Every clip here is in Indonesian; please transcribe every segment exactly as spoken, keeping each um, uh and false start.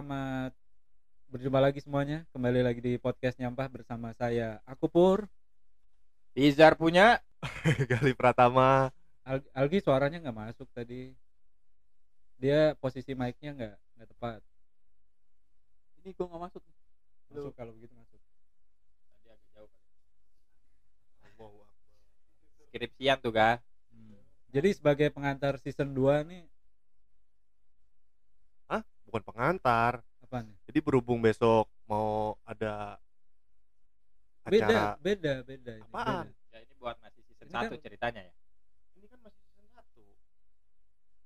Selamat berjumpa lagi semuanya. Kembali lagi di podcast Nyampah bersama saya Akupur, Izar punya Gali Pratama Al- Algi. Suaranya gak masuk tadi. Dia posisi mic-nya gak, gak tepat. Ini gue gak masuk. Masuk. Loh, kalau begitu masuk. Tadi agak jauh skripsian tuh kah. hmm. Jadi sebagai pengantar season dua nih. Hah? Bukan pengantar. Apaan ya? Jadi berhubung besok mau ada acara. Beda, beda, beda ini. Apaan? Beda. Ya ini buat masih season satu kan, ceritanya ya. Ini kan masih season satu.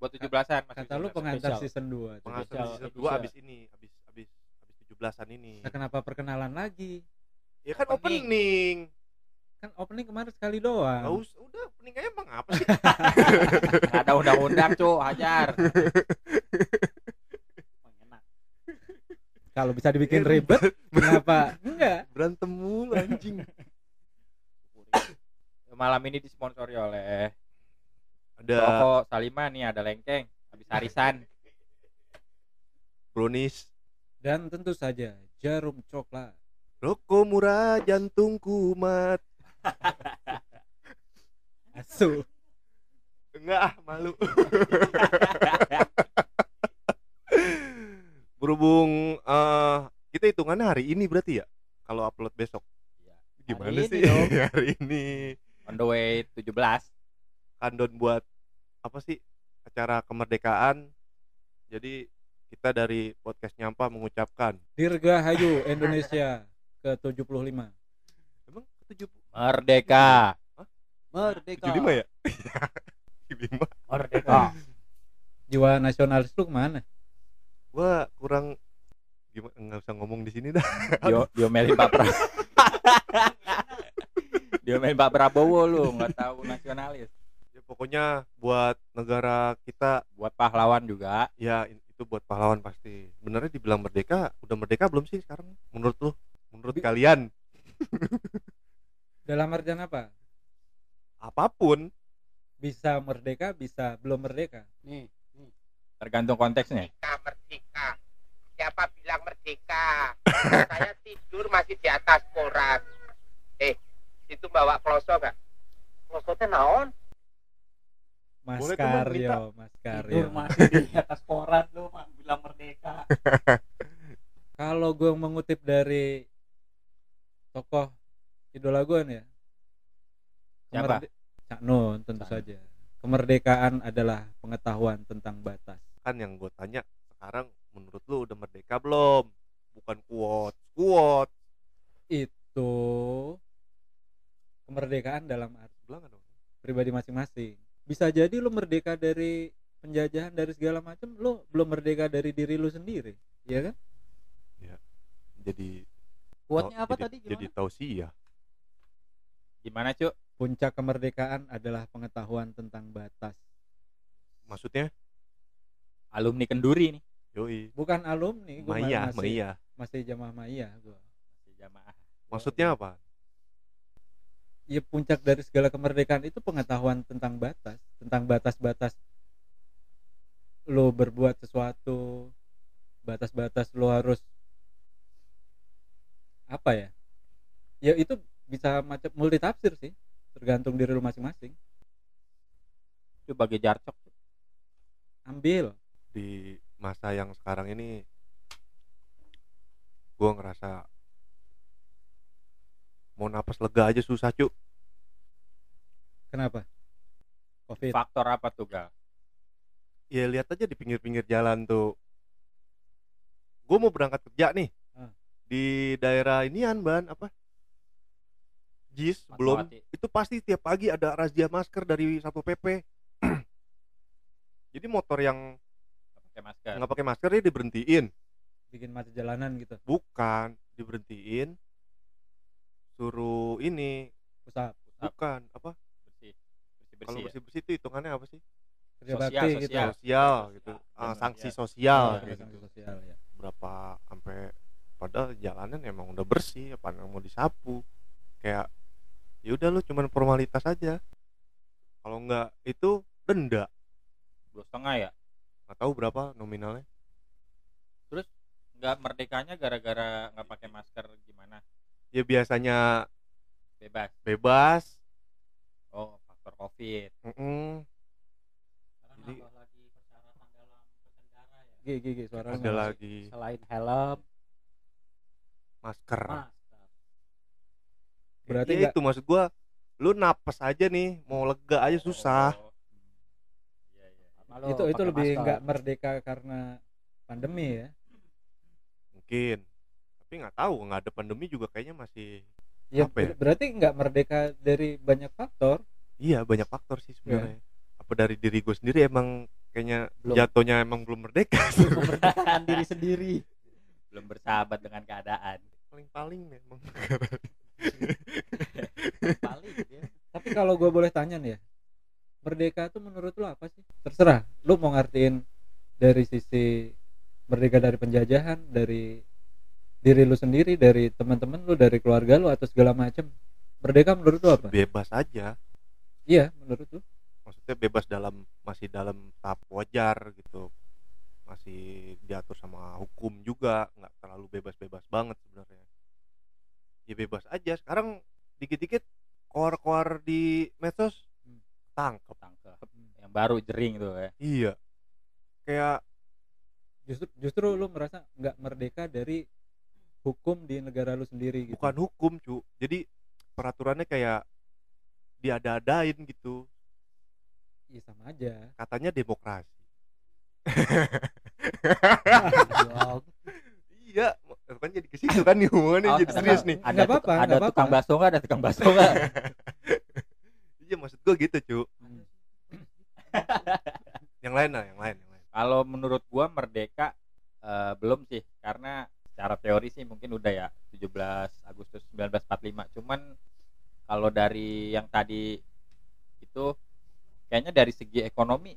Buat tujuh belasan masih. Kata lu pengantar season dua. Pengantar season dua abis ini, abis abis abis tujuh belasan ini. Nah, kenapa perkenalan lagi? Ya kan opening. opening. Kan opening kemarin sekali doang. Enggak usah, udah opening aja emang apa sih? Enggak ada undang-undang, cu, hajar. Kalau bisa dibikin ribet, kenapa enggak? Berantem mulu anjing. Malam ini disponsori oleh ada Rokok Salima nih, ada lengkeng habis harisan, brownies, dan tentu saja jarum coklat. Rokok murah jantungku mat. Asu. Enggak, malu. Berhubung uh, kita hitungannya hari ini berarti ya, kalau upload besok ya. Gimana hari sih ini hari ini on the way tujuh belas kandon buat apa sih, acara kemerdekaan. Jadi kita dari podcast Nyampah mengucapkan Dirgahayu Indonesia ke tujuh puluh lima. Emang ke tujuh puluh? Merdeka. Hah? Merdeka tujuh puluh lima ya? tujuh puluh lima Merdeka. Jiwa nasionalis lu kemana? Wah, kurang gimana, enggak usah ngomong di sini dah. Yo, diomelin Pak Prabowo. Diomelin Pak Prabowo lu, enggak tahu nasionalis. Ya pokoknya buat negara kita, buat pahlawan juga. Ya, itu buat pahlawan pasti. Benernya dibilang merdeka, udah merdeka belum sih sekarang menurut lu? Menurut B- kalian? Dalam artian apa? Apapun. Bisa merdeka, bisa belum merdeka. Nih. Tergantung konteksnya. Merdeka, merdeka. Siapa bilang merdeka? Saya tidur masih di atas koran. Eh, itu bawa kloso gak? Klosotnya naon? Maskar yo, maskar yo. Tidur masih di atas koran lu bilang merdeka. Kalau gue mengutip dari tokoh idola gue nih ya. Siapa? Kemerde- Cak Nun tentu Cak. saja. Kemerdekaan adalah pengetahuan tentang batas. Kan yang gue tanya sekarang, menurut lu udah merdeka belum? Bukan kuot, kuot. Itu kemerdekaan dalam arti pribadi masing-masing. Bisa jadi lu merdeka dari penjajahan, dari segala macam, lu belum merdeka dari diri lu sendiri, iya kan? Ya. Jadi kuotnya apa jadi, tadi gimana? Jadi tausiah. Gimana, Cuk? Puncak kemerdekaan adalah pengetahuan tentang batas. Maksudnya? Alumni kenduri nih. Yoi. Bukan alumni, gua Maya, masih Maya. Masih jamaah Maya gua. Masih jamaah. Maksudnya apa? Ya puncak dari segala kemerdekaan itu pengetahuan tentang batas, tentang batas-batas lo berbuat sesuatu, batas-batas lo harus apa ya? Ya itu bisa macam multitafsir sih. Tergantung diri lu masing-masing. Itu bagi jarcok. Ambil. Di masa yang sekarang ini gue ngerasa mau napas lega aja susah, cu. Kenapa? Covid. Faktor apa tuh, Gal? Ya lihat aja di pinggir-pinggir jalan tuh. Gue mau berangkat kerja nih. Ah. Di daerah inian, Ban, apa? Jis, belum. Itu pasti tiap pagi ada razia masker dari Satpol P P. Jadi motor yang nggak pakai masker, nggak pakai masker dia diberhentiin. Bikin macet jalanan gitu. Bukan, diberhentiin. Suruh ini. Usap. Bukan apa? Bersih. Bersih. Kalau bersih bersih itu hitungannya apa sih? Kerja bakti gitu. Sosial gitu. Ah, sanksi sosial. Ya, gitu. Sanksi sosial ya. Berapa sampai padahal jalanan emang udah bersih, apa nggak mau disapu? Kayak ya udah lu cuman formalitas aja. Kalau enggak itu denda dua setengah ya, nggak tahu berapa nominalnya. Terus Nggak merdekanya gara-gara nggak pakai masker gimana? Ya biasanya bebas. Bebas. Oh, faktor COVID. Mm-mm. Jadi ada lagi persyaratan dalam berkendara ya. Gih, gih, gih, suaranya ada lagi. Selain helm, masker. Masker. Berarti ya, itu maksud gua, lu napas aja nih, mau lega aja susah. Oh. Ya, ya. Halo, itu itu lebih nggak merdeka karena pandemi ya. Mungkin, tapi nggak tahu, nggak ada pandemi juga kayaknya masih ya, apa ya? Berarti nggak merdeka dari banyak faktor. Iya, banyak faktor sih sebenarnya. Ya. Apa dari diri gue sendiri emang kayaknya belum. Jatuhnya emang belum merdeka. Belum merdekakan diri sendiri. Belum bersahabat dengan keadaan. Paling-paling memang. Paling ya. Tapi kalau gue boleh tanya nih ya, merdeka tuh menurut lo apa sih? Terserah, lo mau ngertiin dari sisi merdeka dari penjajahan, dari diri lu sendiri, dari teman-teman lu, dari keluarga lu, atau segala macam. Merdeka menurut lu apa? Bebas aja. Iya, menurut lu? Maksudnya bebas dalam, masih dalam tahap wajar gitu. Masih diatur sama hukum juga, nggak terlalu bebas-bebas banget sebenarnya. Ya bebas aja. Sekarang dikit-dikit koar-koar di medsos tangkep. Tangkep. Yang baru jering tuh ya. Iya. Kayak justru justru lu merasa nggak merdeka dari hukum di negara lu sendiri gitu. Bukan hukum cu, jadi peraturannya kayak diada-adain gitu. Iya sama aja, katanya demokrasi. Iya kan jadi ke situ kan nih hubungannya. Oh, jadi serius nih. Ada apa-apa, ada tukang bakso nggak, ada tukang bakso nggak. Iya maksud gua gitu cu. Yang lain lah, yang lain. Kalau menurut gua merdeka uh, belum sih, karena secara teori sih mungkin udah ya tujuh belas Agustus seribu sembilan ratus empat puluh lima. Cuman kalau dari yang tadi itu kayaknya dari segi ekonomi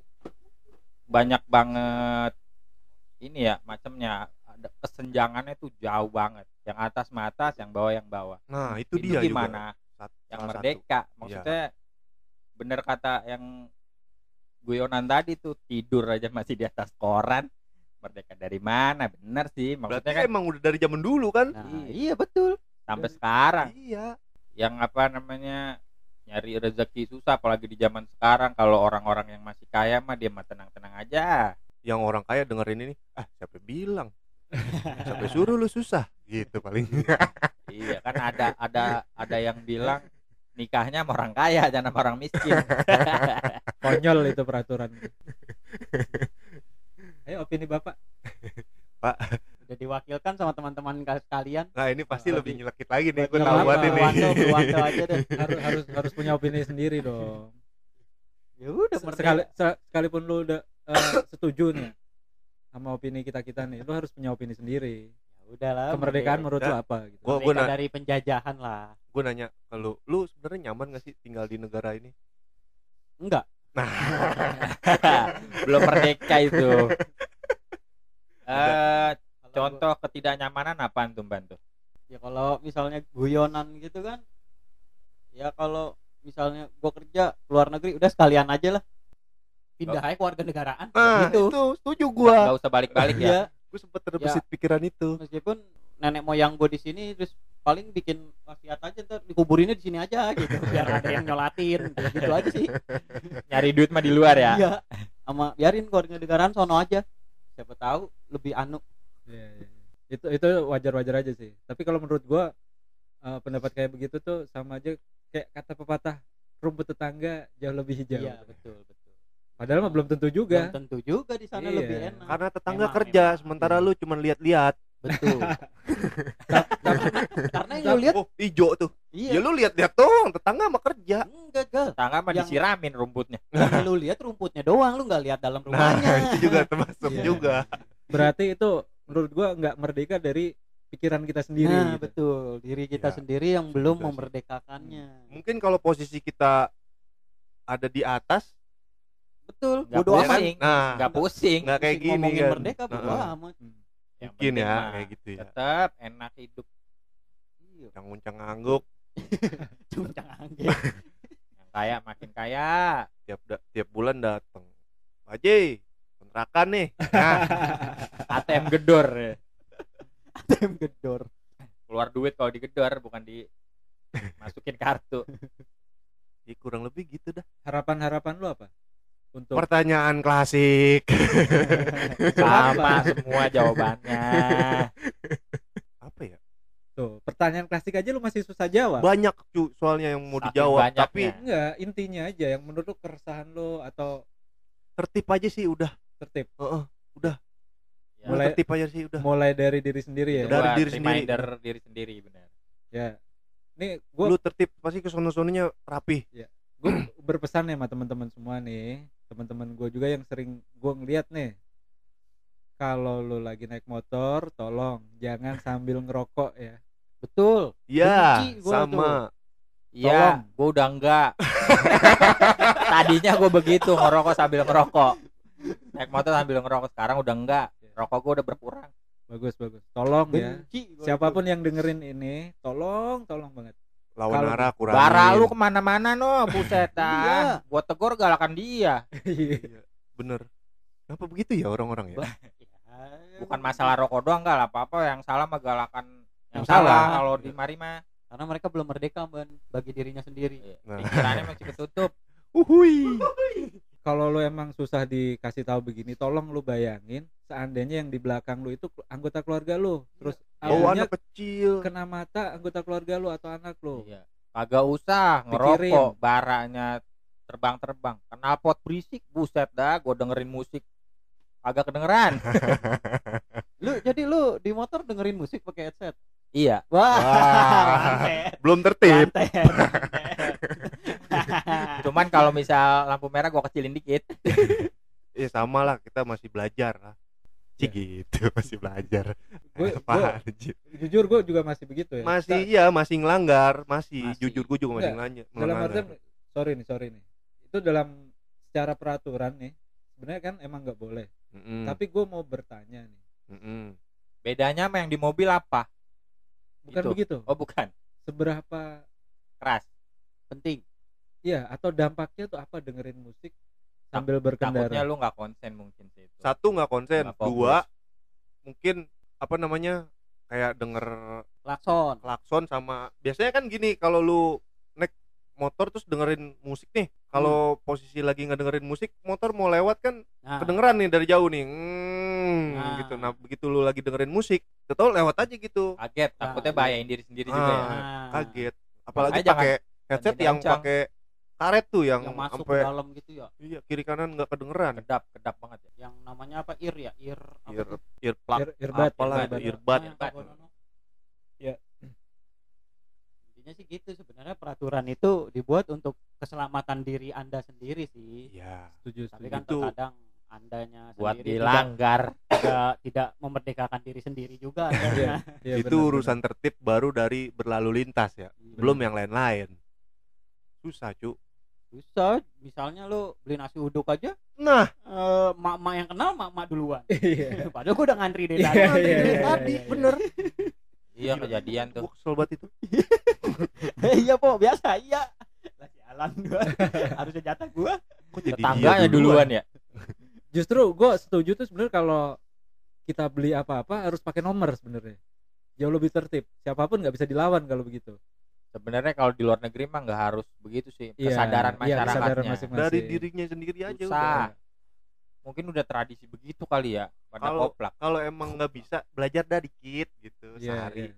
banyak banget ini ya macamnya, ada kesenjangannya tuh jauh banget. Yang atas sama atas, yang bawah yang bawah. Nah, itu, itu dia gimana? Juga. Yang merdeka satu. Maksudnya ya. Bener kata yang guyonan tadi tuh, tidur aja masih di atas koran. Merdeka dari mana? Bener sih. Maksudnya berarti kan emang udah dari zaman dulu kan? Nah, iya betul. Sampai dari, sekarang. Iya. Yang apa namanya, nyari rezeki susah, apalagi di zaman sekarang. Kalau orang-orang yang masih kaya mah dia mah tenang-tenang aja. Yang orang kaya dengerin ini, ah siapa bilang? Siapa suruh lu susah? Gitu paling. Iya kan ada ada ada yang bilang nikahnya sama orang kaya jangan sama orang miskin. Konyol itu peraturan. Ayo opini bapak. Pak udah diwakilkan sama teman-teman kalian. Nah ini pasti oh, lebih nyelekit lagi nih. Gue tahuan ini. Wato aja deh. Harus harus harus punya opini sendiri dong. Ya udah. Sekali, sekalipun lu udah uh, setuju nih sama opini kita kita nih, lu harus punya opini sendiri. Udahlah, kemerdekaan menurut nah, lu apa gitu. Gua, gua nanya, dari penjajahan lah. Gue nanya ke lu, lu sebenarnya nyaman gak sih tinggal di negara ini? Enggak. Nah. Belum merdeka itu. uh, contoh gua... ketidaknyamanan apaan tuh Bantu? Ya kalau misalnya guyonan gitu kan. Ya kalau misalnya gue kerja luar negeri udah sekalian aja lah. Pindah aja keluarga negaraan ah, gitu. Itu setuju gue. Gak usah balik-balik ya. Gue sempet terbesit ya, pikiran itu. Meskipun nenek moyang gue di sini, terus paling bikin wasiat aja ntar dikuburinnya di sini aja gitu, biar ada yang nyolatin gitu, gitu aja sih. Nyari duit mah di luar ya. Iya. Sama biarin keluarga negaraan sono aja. Siapa tahu lebih anu. Ya, ya. Itu itu wajar-wajar aja sih. Tapi kalau menurut gue uh, pendapat kayak begitu tuh sama aja kayak kata pepatah, rumput tetangga jauh lebih hijau. Iya, betul, betul. Padahal mah belum tentu juga. Belum tentu juga di sana iya. Lebih enak. Karena tetangga memang, kerja, memang. Sementara iya. Lu cuma lihat-lihat. Betul. Karena yang lu lihat oh, hijau tuh. Iya. Ya lu lihat-lihat dong, tetangga mah kerja. Enggak, enggak. Tetangga mah yang... disiramin rumputnya. Nah, lu lihat rumputnya doang, lu enggak lihat dalam rumahnya. Nah, itu juga termasuk iya. Juga. Berarti itu menurut gua enggak merdeka dari pikiran kita sendiri. Nah, gitu. Betul. Diri kita ya, sendiri yang belum memerdekakannya. Mungkin kalau posisi kita ada di atas betul, bodo amat. Nah, enggak pusing. Enggak kayak pusing gini ngomongin kan. Merdeka bodo nah, amat. Mungkin ya mah, kayak gitu ya. Tetap enak hidup. Iya. Nguncang ngangguk. Nguncang ngangguk. Yang kaya makin kaya. Tiap da- tiap bulan datang. Pak Haji, kontrakan nih. Nah. A T M gedor. A T M gedor. Keluar duit kalau digedor, bukan dimasukin kartu. Ya, kurang lebih gitu dah. Harapan-harapan lu apa? Untuk pertanyaan klasik. Sama semua jawabannya. Apa ya? Tuh, pertanyaan klasik aja lu masih susah jawab. Banyak cu, soalnya yang mau dijawab, tapi enggak, intinya aja yang menurut lu keresahan lu atau tertib aja sih udah. Tertib. Heeh, uh-uh, udah. Mulai tertib aja sih udah. Mulai dari diri sendiri ya. Dari diri sendiri. Dari diri sendiri, benar. Ya. Ini gua lu tertib pasti kesono-sononya rapi. Ya. Gue berpesan nih sama teman-teman semua nih, teman-teman gue juga yang sering gue ngeliat nih. Kalau lu lagi naik motor, tolong jangan sambil ngerokok ya. Betul. Iya, sama. Iya, gue udah enggak. Tadinya gue begitu, ngerokok sambil ngerokok. Naik motor sambil ngerokok, sekarang udah enggak. Rokok gue udah berkurang. Bagus, bagus. Tolong benci, ya. Siapapun itu yang dengerin ini, tolong, tolong banget. Lawan arah kurangin. Bara lu kemana-mana no, buset. Iya. Gua tegur galakan dia. Iya. Bener. Kenapa begitu ya orang-orang ya? Bukan masalah rokok doang, enggak lah apa-apa yang salah mah galakan yang, yang salah kalau di mari mah. Karena mereka belum merdeka bagi dirinya sendiri. Nah. Pikirannya masih ketutup. Uhuy. Kalau lu emang susah dikasih tahu begini, tolong lu bayangin seandainya yang di belakang lu itu anggota keluarga lu. Terus oh, anak kecil kena mata anggota keluarga lu atau anak lu. Iya. Kagak usah ngerokok, baranya terbang-terbang. Knalpot berisik, buset dah, gua dengerin musik agak kedengeran. Lu jadi lu di motor dengerin musik pakai headset? Iya. Wah. Wah. Belum tertib. Cuman kalau misal lampu merah gua kecilin dikit. Ya sama lah, kita masih belajar lah. Cik ya. Gitu, masih belajar. Gue jujur gue juga masih begitu ya. Masih kita, iya, masih ngelanggar, masih, masih. Jujur gue juga masih ngelanggar. Dalam artian sorry nih, sorry nih. Itu dalam secara peraturan nih, sebenarnya kan emang enggak boleh. Mm-mm. Tapi gue mau bertanya nih. Mm-mm. Bedanya sama yang di mobil apa? Bukan gitu. Begitu. Oh, bukan. Seberapa keras? Penting. Iya, atau dampaknya tuh apa dengerin musik sambil berkendara? Takutnya lu nggak konsen mungkin sih itu. Satu nggak konsen, gak dua mungkin apa namanya kayak denger klakson, klakson sama biasanya kan gini kalau lu naik motor terus dengerin musik nih, kalau hmm. posisi lagi nggak dengerin musik motor mau lewat kan nah. Kedengeran nih dari jauh nih, hmm, nah. gitu. Nah begitu lu lagi dengerin musik, tau lewat aja gitu. Kaget, takutnya nah. bahayain diri sendiri nah. juga. Ya. Nah. Kaget, apalagi pakai headset yang pakai karet tuh yang, yang masuk ampe, ke dalam gitu ya. Iya, kiri kanan enggak kedengeran. Kedap, kedap banget ya. Yang namanya apa? Ear ya, ear apa? Ear, ear plug, earbud, earbud. Ya. Intinya sih gitu sebenarnya peraturan itu dibuat untuk keselamatan diri Anda sendiri sih. Iya. Setuju. Tapi kan itu terkadang andanya buat sendiri dilanggar juga, tidak memerdekakan diri sendiri juga. Ya. Ya, itu benar, urusan benar. Tertib baru dari berlalu lintas ya. Benar. Belum yang lain-lain. Susah, cu. Susah, misalnya lo beli nasi uduk aja. Nah, uh, mak-mak yang kenal mak-mak duluan. Iya. Padahal gue udah ngantri dari tadi. Ngantri dari tadi, bener. Iya kejadian tuh. Gue kesel banget itu. Iya po, biasa iya. Lagi alam gue, harusnya jatah gue. Kok jadi tetangganya duluan ya? Justru gue setuju tuh sebenarnya kalau kita beli apa-apa harus pakai nomor sebenarnya. Jauh lebih tertib. Siapapun nggak bisa dilawan kalau begitu. Sebenarnya kalau di luar negeri mah nggak harus begitu sih, kesadaran ya, masyarakatnya ya, dari dirinya sendiri aja udah. Mungkin udah tradisi begitu kali ya. Kalau kalau emang nggak bisa belajar dah dikit gitu ya, sehari. Ya.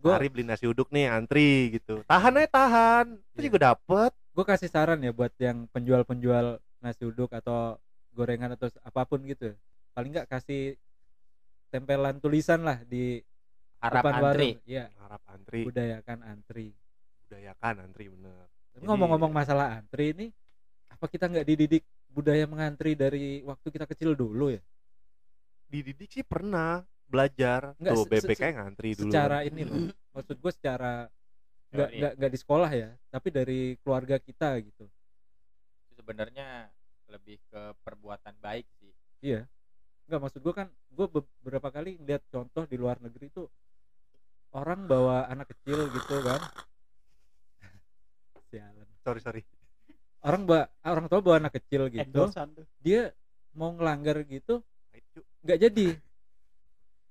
Gua hari beli nasi uduk nih antri gitu, tahan aja tahan, terus ya. Juga dapet. Gue kasih saran ya buat yang penjual-penjual nasi uduk atau gorengan atau apapun gitu, paling nggak kasih tempelan tulisan lah di harap antri, ya. Harap antri, budayakan antri. Budayakan antri bener. Jadi, ngomong-ngomong masalah antri ini, apa kita nggak dididik budaya mengantri dari waktu kita kecil dulu ya? Dididik sih pernah belajar. Nggak, tuh se- B P K se- ngantri dulu. Secara ini loh, maksud gue secara nggak nggak nggak di sekolah ya, tapi dari keluarga kita gitu. Sebenarnya lebih ke perbuatan baik sih. Iya. Nggak maksud gue kan, gue beberapa kali lihat contoh di luar negeri tuh orang bawa anak kecil gitu kan. Sorry sorry. Orang ba- orang tua bawa anak kecil gitu. Dia mau ngelanggar gitu, nggak jadi.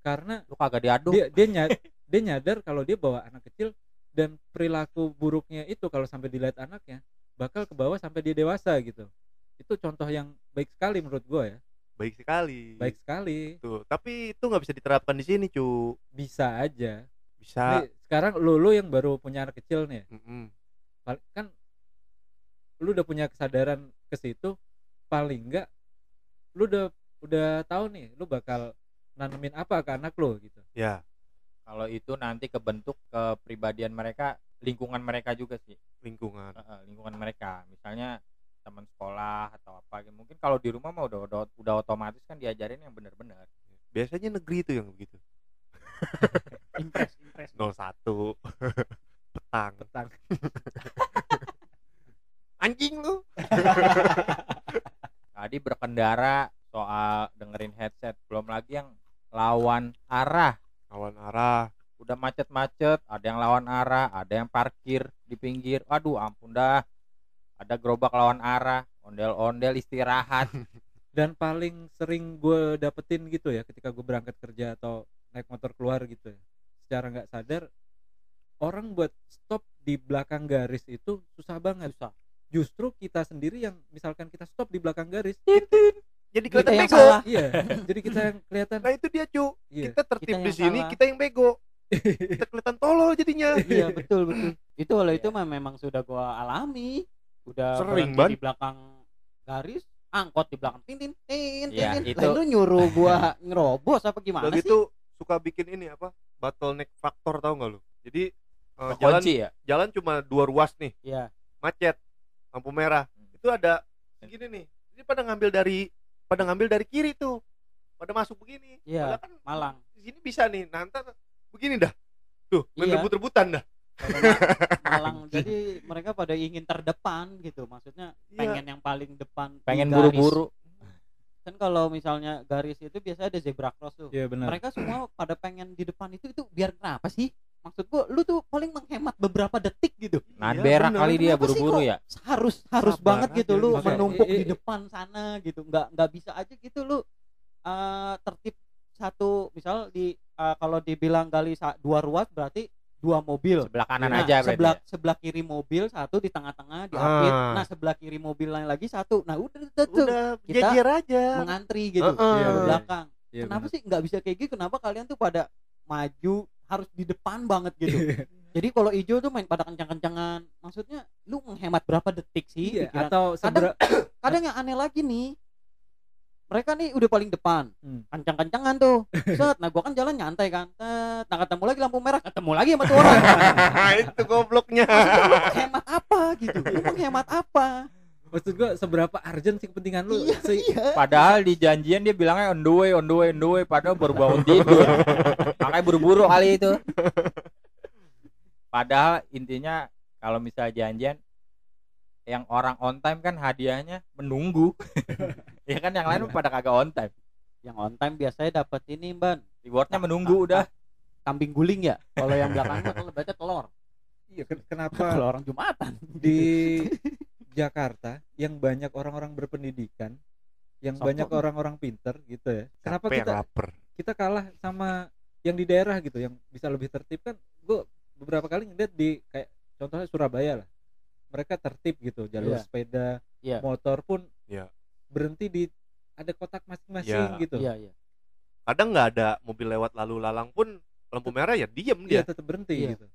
karena lu kagak diaduk. Dia dia, nyad, dia nyadar kalau dia bawa anak kecil, dan perilaku buruknya itu kalau sampai dilihat anaknya bakal ke bawah sampai dia dewasa gitu. Itu contoh yang baik sekali menurut gue ya. Baik sekali. Baik sekali. Tuh, tapi itu nggak bisa diterapkan di sini, cu. Bisa aja. Bisa. Nih, sekarang lu lu yang baru punya anak kecil nih. Mm-mm. Kan lu udah punya kesadaran ke situ, paling enggak lu udah udah tahu nih, lu bakal nanamin apa ke anak lu gitu. Ya. Kalau itu nanti kebentuk kepribadian mereka, lingkungan mereka juga sih. Lingkungan. Uh, lingkungan mereka, misalnya teman sekolah atau apa. Mungkin kalau di rumah mah udah udah, udah otomatis kan diajarin yang benar-benar. Biasanya negeri itu yang begitu. Impres, impres. nol satu petang. Petang. Anjing lu. Tadi berkendara soal dengerin headset, belum lagi yang lawan arah. Lawan arah, udah macet-macet, ada yang lawan arah, ada yang parkir di pinggir. Aduh, ampun dah. Ada gerobak lawan arah, ondel-ondel istirahat. Dan paling sering gue dapetin gitu ya, ketika gue berangkat kerja atau naik motor keluar gitu ya, secara nggak sadar orang buat stop di belakang garis itu susah banget. Susah. Justru kita sendiri yang misalkan kita stop di belakang garis, itu jadi kita yang bego. Salah. Iya, jadi kita yang kelihatan. Nah itu dia, cu. Iya. Kita tertib di sini, salah. Kita yang bego. Kita kelihatan tolol jadinya. Iya, betul, betul. Itu kalau itu mah memang sudah gua alami. Udah sering banget di belakang garis, angkot di belakang tintin, tintin, ya, tintin. Itu... Lalu nyuruh gua ngerobos apa gimana sih? Begitu suka bikin ini apa? Bottleneck factor, tahu enggak lu? Jadi uh, jalan ya? Jalan cuma dua ruas nih. Iya. Macet. Lampu merah. Hmm. Itu ada gini nih. Jadi pada ngambil dari pada ngambil dari kiri tuh, pada masuk begini, ya, malah kan malang. Di sini bisa nih, nanti begini dah, tuh main iya. rebut-rebutan dah. Malang, jadi mereka pada ingin terdepan gitu, maksudnya iya. pengen yang paling depan, pengen buru-buru. Kan kalau misalnya garis itu biasanya ada zebra cross tuh, ya, benar. Mereka semua pada pengen di depan itu, itu biar kenapa sih? Maksud gua, lu tuh paling menghemat beberapa detik gitu. Nah, ya, berak kali dia buru-buru ya. Harus harus Sabar banget gitu ya, lu maksudnya. menumpuk e, e, di depan sana gitu. Enggak enggak bisa aja gitu lu uh, tertib satu, misal di uh, kalau dibilang gali dua ruas berarti dua mobil. Sebelah kanan nah, aja berarti. Sebelah ya. sebelah kiri mobil satu di tengah-tengah diapit. Ah. Nah, sebelah kiri mobil lain lagi satu. Nah, udah tuh. Udah, kita aja. mengantri gitu uh-uh. ya, ke belakang. Ya, kenapa bener. sih enggak bisa kayak gitu? Kenapa kalian tuh pada maju harus di depan banget gitu? Jadi kalau hijau tuh main pada kencang-kencangan. Maksudnya lu menghemat berapa detik sih? Iya, atau kadang, sebera... kadang yang aneh lagi nih, mereka nih udah paling depan, hmm. kencang-kencangan tuh. Set, nah gua kan jalan nyantai kan. Set, nah ketemu lagi lampu merah, ketemu lagi sama tuh orang. Itu gobloknya. Maksudnya lu menghemat apa gitu? Lu menghemat apa? Maksud gua seberapa urgent sih kepentingan lu? Iya, Se- iya. Padahal di janjian dia bilangnya on the way, on the way, on the way, padahal baru bangun tidur. Makanya buru-buru kali itu. Padahal intinya kalau misalnya janjian yang orang on time kan hadiahnya menunggu. Ya kan yang lain pada kagak on time. Yang on time biasanya dapat ini, Ban. Rewardnya menunggu udah. Kambing guling ya. Kalau yang belakang kalau baca telur. Iya, kenapa? Kalau orang Jumatan di Jakarta yang banyak orang-orang berpendidikan, yang Sopo. banyak orang-orang pinter gitu ya. Kenapa Kape kita lapar. Kita kalah sama yang di daerah gitu, yang bisa lebih tertib kan? Gue beberapa kali ngeliat di kayak contohnya Surabaya lah, mereka tertib gitu, jalur yeah. sepeda, yeah. motor pun yeah. berhenti di ada kotak masing-masing yeah. gitu. Yeah, yeah. Kadang nggak ada mobil lewat lalu lalang pun lampu merah ya diem dia. Iya, tetap berhenti yeah. gitu.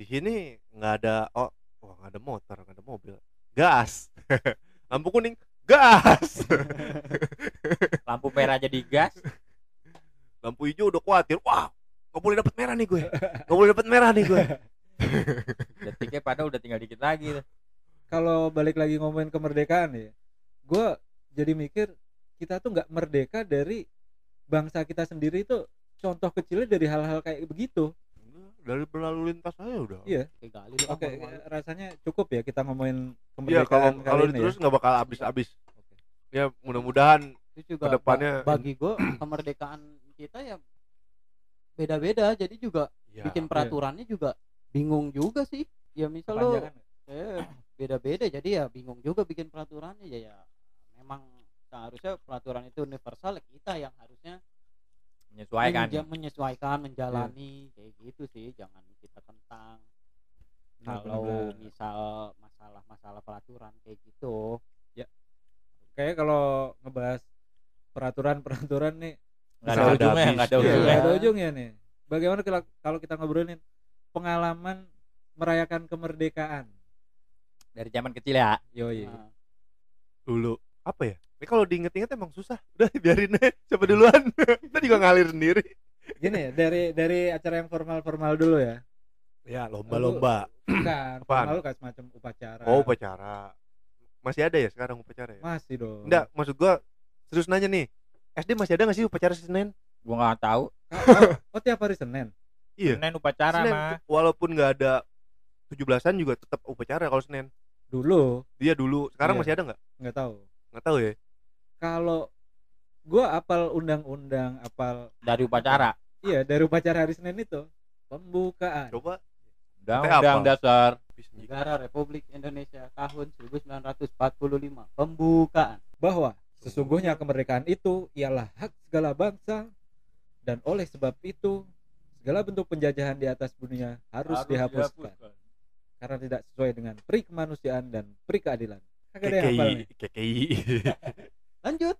Di sini nggak ada oh. Wah, gak ada motor, gak ada mobil. Gas. Lampu kuning, gas. Lampu merah jadi gas. Lampu hijau udah khawatir. Wah, gak boleh dapet merah nih gue. Gak boleh dapet merah nih gue. Detiknya padahal udah tinggal dikit lagi. Kalau balik lagi ngomongin kemerdekaan ya, gue jadi mikir kita tuh gak merdeka dari bangsa kita sendiri itu. Contoh kecilnya dari hal-hal kayak begitu. Dari berlalu lintas aja udah. Iya. Oke, rasanya cukup ya kita ngomongin kemerdekaan. Iya, kalau kalau diterus nggak ya. bakal habis-habis. Oke. Ya mudah-mudahan ke depannya. Bagi gue kemerdekaan kita ya beda-beda, jadi juga ya, bikin peraturannya ya. juga bingung juga sih. Ya misal lo eh, beda-beda, jadi ya bingung juga bikin peraturannya ya. Ya memang seharusnya peraturan itu universal, kita yang harusnya menyesuaikan, Menja menyesuaikan menjalani, yeah. Kayak gitu sih, jangan kita tentang. Nah, kalau bener -bener. misal masalah-masalah peraturan kayak gitu ya, kayak kalau ngebahas peraturan-peraturan nih nggak ada ujungnya, nggak ada ujungnya, nggak ada ujungnya nih. Bagaimana kalau kita ngobrolin pengalaman merayakan kemerdekaan dari zaman kecil ya? Yoi. Nah, dulu apa ya? Ini kalau diinget-inget emang susah. Udah biarin aja, coba duluan. Kita juga ngalir sendiri. Gini ya, dari dari acara yang formal-formal dulu ya. Ya, lomba-lomba. Bukan, formal kayak semacam upacara. Oh, upacara. Masih ada ya sekarang upacara ya? Masih dong. Enggak, maksud gua terus nanya nih. S D masih ada enggak sih upacara Senin? Gua enggak tahu. Oh, tiap hari Senin. Iya. Senin upacara mah. Walaupun enggak ada tujuh belasan juga tetap upacara kalau Senin. Dulu. Dia dulu. Sekarang iya. Masih ada nggak? Nggak tahu. Nggak tahu ya. Kalau gue apal undang-undang, apal dari upacara. Iya, dari upacara hari Senin itu pembukaan. Coba. Undang-undang dasar Negara Republik Indonesia tahun seribu sembilan ratus empat puluh lima. Pembukaan. Bahwa sesungguhnya kemerdekaan itu ialah hak segala bangsa dan oleh sebab itu segala bentuk penjajahan di atas dunia harus, harus dihapuskan. dihapuskan. Karena tidak sesuai dengan pri kemanusiaan dan pri keadilan. K K I, K K I. Lanjut.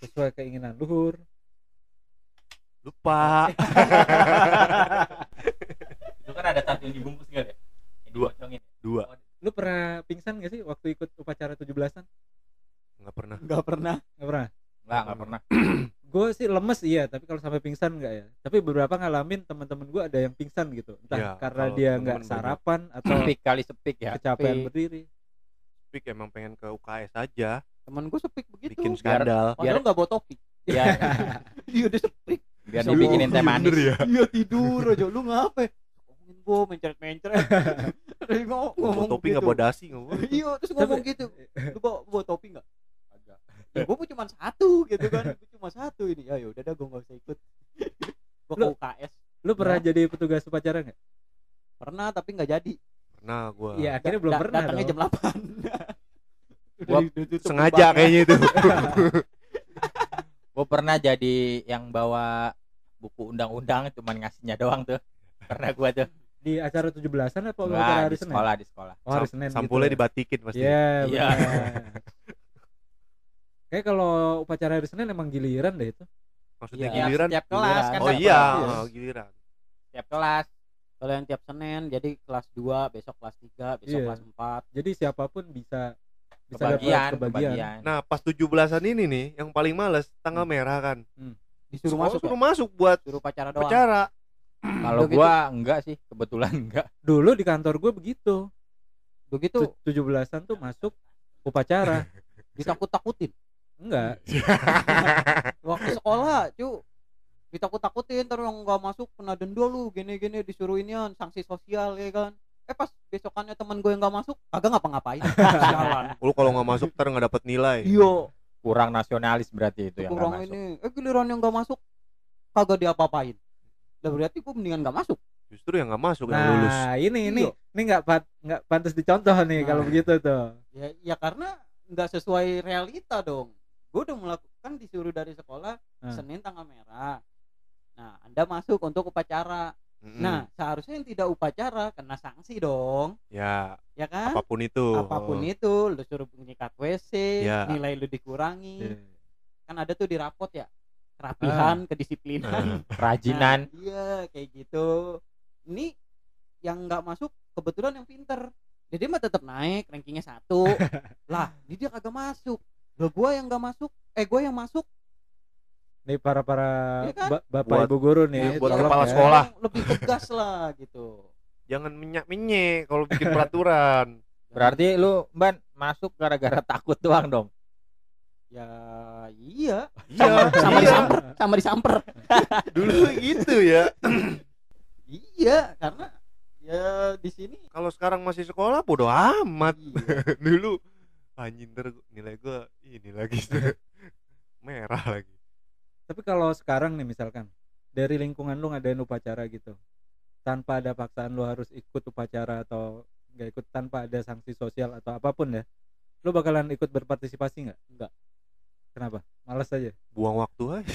Sesuai keinginan luhur. Lupa. Itu kan ada satu yang dibungkus enggak ya? Yang dua. Dua. Lu pernah pingsan gak sih waktu ikut upacara tujuh belasan? Enggak pernah. Enggak pernah. Enggak pernah. Enggak, enggak pernah. Gue sih lemes iya, tapi kalau sampai pingsan enggak ya. Tapi beberapa ngalamin teman-teman gue ada yang pingsan gitu. Entah ya, karena dia enggak sarapan atau sepik kali sepik ya. Kecapean sepik. Berdiri. Sepik emang pengen ke U K S aja. Temen gue sepik begitu. Bikin skandal. Padahal enggak bawa topi. Iya. Dia udah sepik. Biar dibikinin teh manis. Iya ya, tidur aja lu ngapain? Ngomongin gue mencret-mencret. Terus ngomong, ngomong topi enggak gitu. Bawa dasi ngomong. Iya, terus ngomong tapi, gitu. Lu bawa, bawa topi enggak? Ya, gue pun cuma satu gitu kan, gue cuma satu ini. Ya udah dah, gue nggak usah ikut. Gue ke U K S. Lu pernah nah. jadi petugas upacara nggak? Pernah, tapi nggak jadi. Pernah gue. Iya, akhirnya da belum da pernah. Datangnya jam delapan. Gue sengaja kayaknya itu. Gue pernah jadi yang bawa buku undang-undang, cuman ngasihnya doang tuh. Pernah gue tuh. Di acara tujuh belasan atau nah, acara hari Senin? Sekolah di sekolah. Oh, hari Senin. Sampulnya gitu ya. Dibatikin pasti. Iya. Yeah, kayak kalau upacara hari Senin emang giliran deh itu. Maksudnya ya, giliran tiap kelas giliran. Kan. Oh iya, kelas. Oh, giliran. Tiap kelas. Kalau yang tiap Senin jadi kelas dua, besok kelas tiga, besok yeah. kelas empat. Jadi siapapun bisa bisa kebagian, kebagian. kebagian. Nah, pas tujuh belasan ini nih yang paling males tanggal merah kan. Hmm. Disuruh masuk. Disuruh masuk buat suruh upacara doang. Upacara. Kalau gua gitu. Enggak sih, kebetulan enggak. Dulu di kantor gua begitu. Begitu tujuh belasan tuh masuk upacara. Ditakut-takutin. Enggak. Waktu sekolah, cu, ditakut-takutin terus yang enggak masuk kena denda lu, gini-gini disuruh inian sanksi sosial ya kan. Eh pas besokannya teman gue yang enggak masuk, kagak ngapa-ngapain. Sialan. Lu kalau enggak masuk ntar enggak dapat nilai. Iya. Kurang nasionalis berarti itu ya. Kurang ini. Eh giliran yang enggak masuk kagak diapa-apain. Lah berarti gue mendingan enggak masuk. Justru yang enggak masuk nah, yang lulus. Nah, ini ini Iyo. ini enggak enggak pantas dicontoh nih nah. kalau begitu tuh. Ya ya karena enggak sesuai realita dong. Gue udah melakukan disuruh dari sekolah hmm. Senin tanggal merah. Nah, Anda masuk untuk upacara. Mm-hmm. Nah, seharusnya yang tidak upacara kena sanksi dong. Ya. Ya kan? Apapun itu. Apapun oh. itu, lu suruh menyikat W C, ya. Nilai lu dikurangi. Yeah. Kan ada tuh di rapot ya. Kerapihan, uh. kedisiplinan, uh. kerajinan. Nah, iya, kayak gitu. Ini yang nggak masuk kebetulan yang pinter. Jadi mah tetap naik, rankingnya satu. Lah, ini dia kagak masuk. Loh gue yang gak masuk, eh gue yang masuk. Nih para-para ya kan? ba bapak buat, ibu guru nih ya, buat kepala ya. Sekolah lebih tegas lah gitu. Jangan minyak-minyak kalau bikin peraturan. Berarti lu Ban masuk gara-gara takut doang dong? Ya iya iya. Sama disamper, sama disamper. Dulu gitu ya. Iya karena ya di sini. Kalau sekarang masih sekolah bodo amat iya. Dulu anjing ntar nilai gue ini lagi merah lagi. Tapi kalau sekarang nih misalkan dari lingkungan lu ngadain upacara gitu tanpa ada paksaan lu harus ikut upacara atau gak ikut tanpa ada sanksi sosial atau apapun ya, lu bakalan ikut berpartisipasi gak? Enggak. Kenapa? Males aja. Buang waktu aja.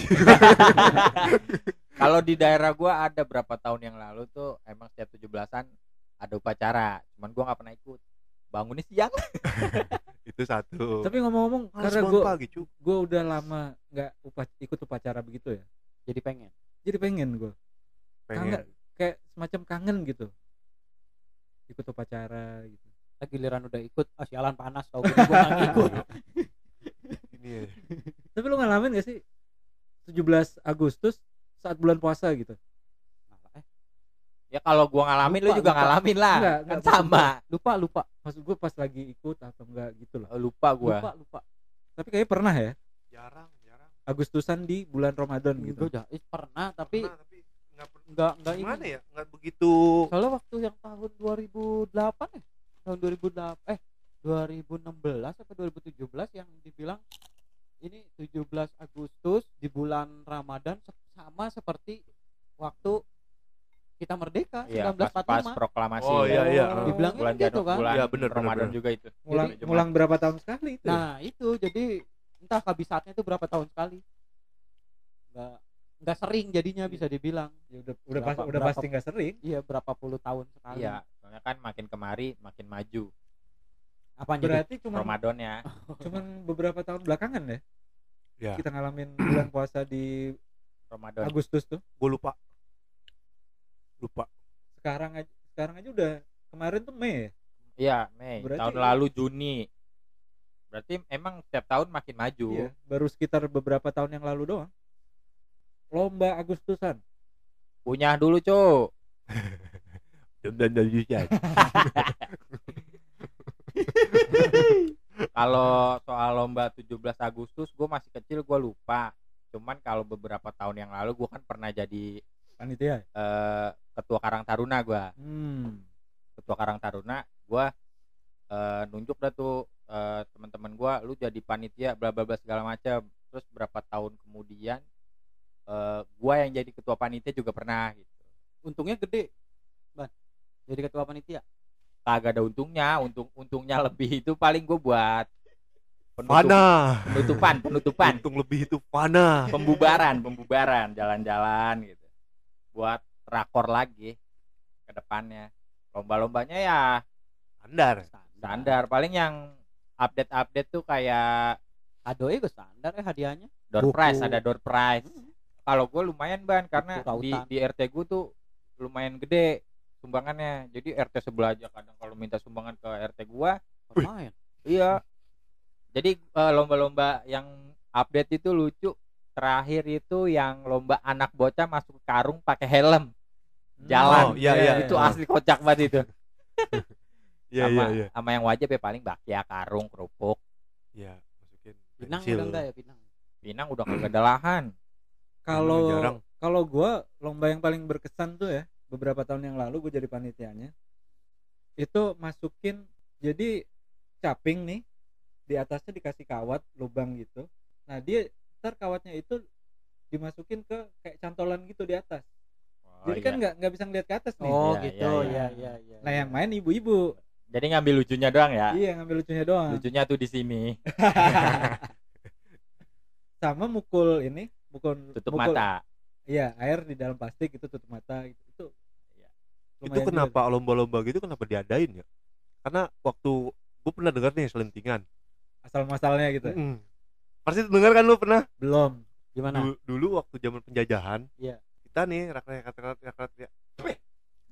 Kalau di daerah gua ada berapa tahun yang lalu tuh emang setiap tujuh belasan ada upacara, cuman gua nggak pernah ikut. Bangunnya siang. Itu satu. Tapi ngomong-ngomong, males karena gua pagi, gua udah lama nggak upa- ikut upacara begitu ya. Jadi pengen. Jadi pengen gua. Pengen. Kangen, kayak semacam kangen gitu. Ikut upacara gitu. Nah, giliran udah ikut, ah sialan panas tau gue nggak ikut. Yeah. Tapi lu ngalamin gak sih tujuh belas Agustus saat bulan puasa gitu? Ya kalau gua ngalamin, lupa, lu juga lupa. Ngalamin lah. Enggak, kan enggak, sama. Lupa lupa. Maksud gua pas lagi ikut atau enggak gitu loh. Lupa gua. Lupa lupa. Tapi kayaknya pernah ya? Jarang jarang. Agustusan di bulan Ramadan gitu. Udah, eh, pernah tapi pernah, tapi enggak enggak enggak gimana ya? Enggak begitu. Soalnya waktu yang tahun dua ribu delapan ya? Tahun dua ribu delapan eh dua ribu enam belas atau dua ribu tujuh belas yang dibilang ini tujuh belas Agustus di bulan Ramadan sama seperti waktu kita merdeka ya, seribu sembilan ratus empat puluh lima pas, pas proklamasi. Oh iya iya. Dibilang bulan gitu kan. Iya benar Ramadan bener. Juga itu. Ulang ulang berapa tahun sekali itu? Nah, ya? Itu jadi entah kabisatnya itu berapa tahun sekali. Enggak enggak sering jadinya bisa dibilang. Ya udah udah berapa, pas, udah berapa, pasti enggak sering. Iya, berapa puluh tahun sekali. Iya, soalnya kan makin kemari makin maju. Apa berarti cuma Ramadannya cuman beberapa tahun belakangan ya, ya. Kita ngalamin bulan puasa di Ramadan Agustus tuh gue lupa lupa sekarang aja sekarang aja udah kemarin tuh Mei ya Mei berarti tahun lalu Juni berarti emang setiap tahun makin maju ya, baru sekitar beberapa tahun yang lalu doang lomba Agustusan punya dulu cu dan dan juga Kalau soal lomba tujuh belas Agustus gue masih kecil gue lupa. Cuman kalau beberapa tahun yang lalu gue kan pernah jadi panitia uh, ketua Karang Taruna gue. Hmm. Ketua Karang Taruna gue uh, nunjuk dah tuh uh, teman-teman gue, lu jadi panitia bla bla bla segala macam. Terus berapa tahun kemudian uh, gue yang jadi ketua panitia juga pernah gitu. Untungnya gede, Bang. Jadi ketua panitia. Kagak ada untungnya, untung untungnya lebih itu paling gue buat penutup, penutupan, penutupan. Untung lebih itu fana. Pembubaran, pembubaran, jalan-jalan gitu. Buat rakor lagi ke depannya. Lomba-lombanya ya standar, standar. Paling yang update-update tuh kayak adoe gue standar ya hadiahnya. Door Buku. Prize, ada door prize. Kalau gue lumayan ban karena di, di R T gue tuh lumayan gede. Sumbangannya jadi R T sebelah aja kadang kalau minta sumbangan ke R T gua lumayan. Iya jadi uh, lomba-lomba yang update itu lucu terakhir itu yang lomba anak bocah masuk karung pakai helm jalan. Oh, iya, iya, itu iya. Asli kocak banget itu ya, sama, iya, iya. Sama yang wajib ya paling bakya karung kerupuk ya masukin pinang udah enggak ya pinang pinang udah kagak ada lahan. Kalau kalau gua lomba yang paling berkesan tuh ya beberapa tahun yang lalu gue jadi panitianya itu masukin jadi caping nih di atasnya dikasih kawat lubang gitu nah dia ntar kawatnya itu dimasukin ke kayak cantolan gitu di atas. Oh, jadi iya. Kan nggak nggak bisa ngeliat ke atas nih. Oh ya, gitu ya, ya, ya. Nah yang main ibu-ibu jadi ngambil lucunya doang ya. Iya ngambil lucunya doang lucunya tuh di sini. Sama mukul ini mukul tutup mukul, mata. Iya air di dalam plastik itu tutup mata gitu. Itu itu kenapa juga. Lomba-lomba gitu kenapa diadain ya? Karena waktu gue pernah dengar nih selentingan asal masalnya gitu. Mm-hmm. Pasti dengar kan lu pernah? Belum. Gimana? Dulu, dulu waktu zaman penjajahan, yeah. Kita nih rakyat-rakyat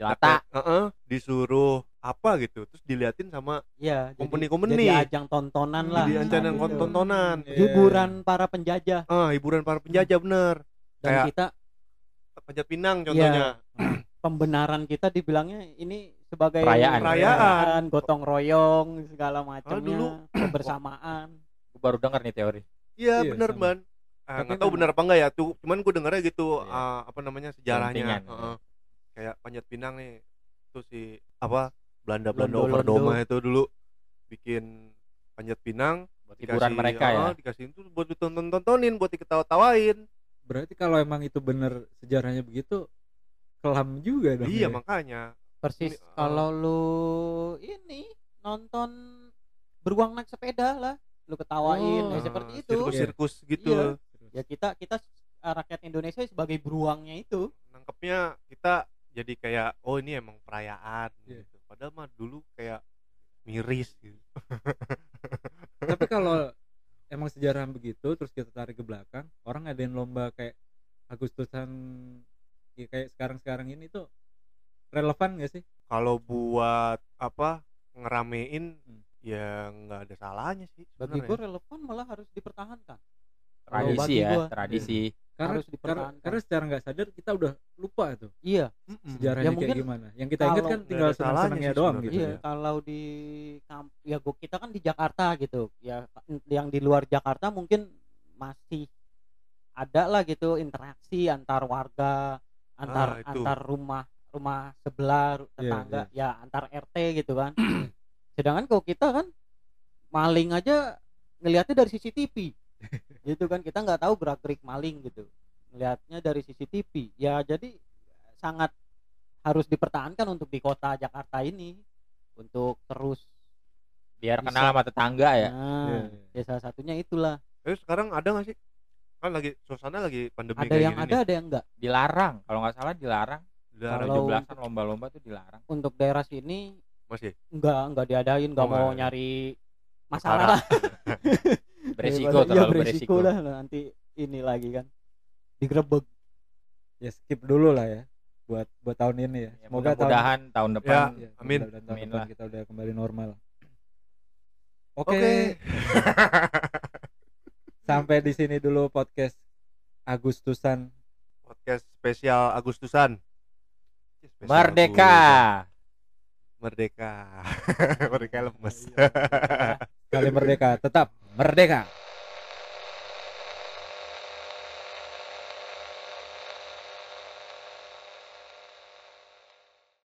jelata, uh-uh, disuruh apa gitu, terus diliatin sama yeah, company-company. Jadi, jadi ajang tontonan lah. Jadi ajang nah, gitu. Tontonan. Yeah. Hiburan para penjajah. Ah, uh, hiburan para penjajah hmm. Bener. Dan kayak kita panjat pinang contohnya ya, pembenaran kita dibilangnya ini sebagai perayaan, perayaan gotong royong segala macamnya kebersamaan. Gue baru dengar nih teori. Iya benar man. Ah, nggak tahu benar apa enggak ya tuh. Cuman gue dengarnya gitu ya. uh, apa namanya sejarahnya. Uh-uh. Kayak panjat pinang nih tuh si apa Belanda Belanda Overdoma itu dulu bikin panjat pinang buat hiburan mereka ya. Uh, dikasihin tuh buat ditonton-tontonin, buat diketawa-tawain. Berarti kalau emang itu benar sejarahnya begitu kelam juga dong. Iya ya. Makanya persis ini, uh, kalau lu ini nonton beruang naik sepeda lah lu ketawain, oh, nah, seperti itu. Sirkus-sirkus gitu. Iya. Ya kita kita rakyat Indonesia sebagai beruangnya itu. Nangkepnya kita jadi kayak oh ini emang perayaan yeah. gitu. Padahal mah dulu kayak miris gitu. Tapi kalau emang sejarah begitu terus kita tarik ke belakang, orang ngadain lomba kayak Agustusan ya kayak sekarang-sekarang ini tuh relevan gak sih? Kalau buat apa ngeramein hmm. ya nggak ada salahnya sih. Bagi gue relevan malah harus dipertahankan. Tradisi ya, gua. tradisi. Karena, harus dipertahankan. Karena secara nggak sadar kita udah lupa tuh. Iya. Sejarahnya ya, kayak gimana? Yang kita ingat kan tinggal senang-senangnya doang gitu. Iya, ya. Kalau di ya gua kita kan di Jakarta gitu. Ya yang di luar Jakarta mungkin masih ada lah gitu interaksi antar warga, antar ah, antar rumah, rumah sebelah, tetangga, yeah, yeah. ya antar R T gitu kan. Sedangkan kalau kita kan maling aja ngelihatnya dari C C T V. Gitu kan, kita nggak tahu gerak-gerik maling gitu, melihatnya dari C C T V ya. Jadi sangat harus dipertahankan untuk di kota Jakarta ini, untuk terus biar bisa kenal sama tetangga ya. Nah, yeah. ya salah satunya itulah. Eh sekarang ada nggak sih, kan lagi suasana lagi pandemi, ada yang ada nih. Ada yang nggak, dilarang kalau nggak salah, dilarang tujuh belasan lomba-lomba tuh dilarang untuk daerah sini. Masih nggak nggak diadain, nggak oh, mau ya. nyari masalah. Beresiko, terlalu ya, beresiko, beresiko lah nanti ini lagi kan digrebek. Ya skip dulu lah ya buat buat tahun ini ya. Semoga mudah-mudahan tahun depan ya, amin. Mudah tahun amin depan kita udah kembali normal. Oke. Okay. Okay. Sampai di sini dulu podcast Agustusan. Podcast spesial Agustusan. Spesial Merdeka. Agustusan. Merdeka. Merdeka lemes. Kali merdeka, tetap merdeka.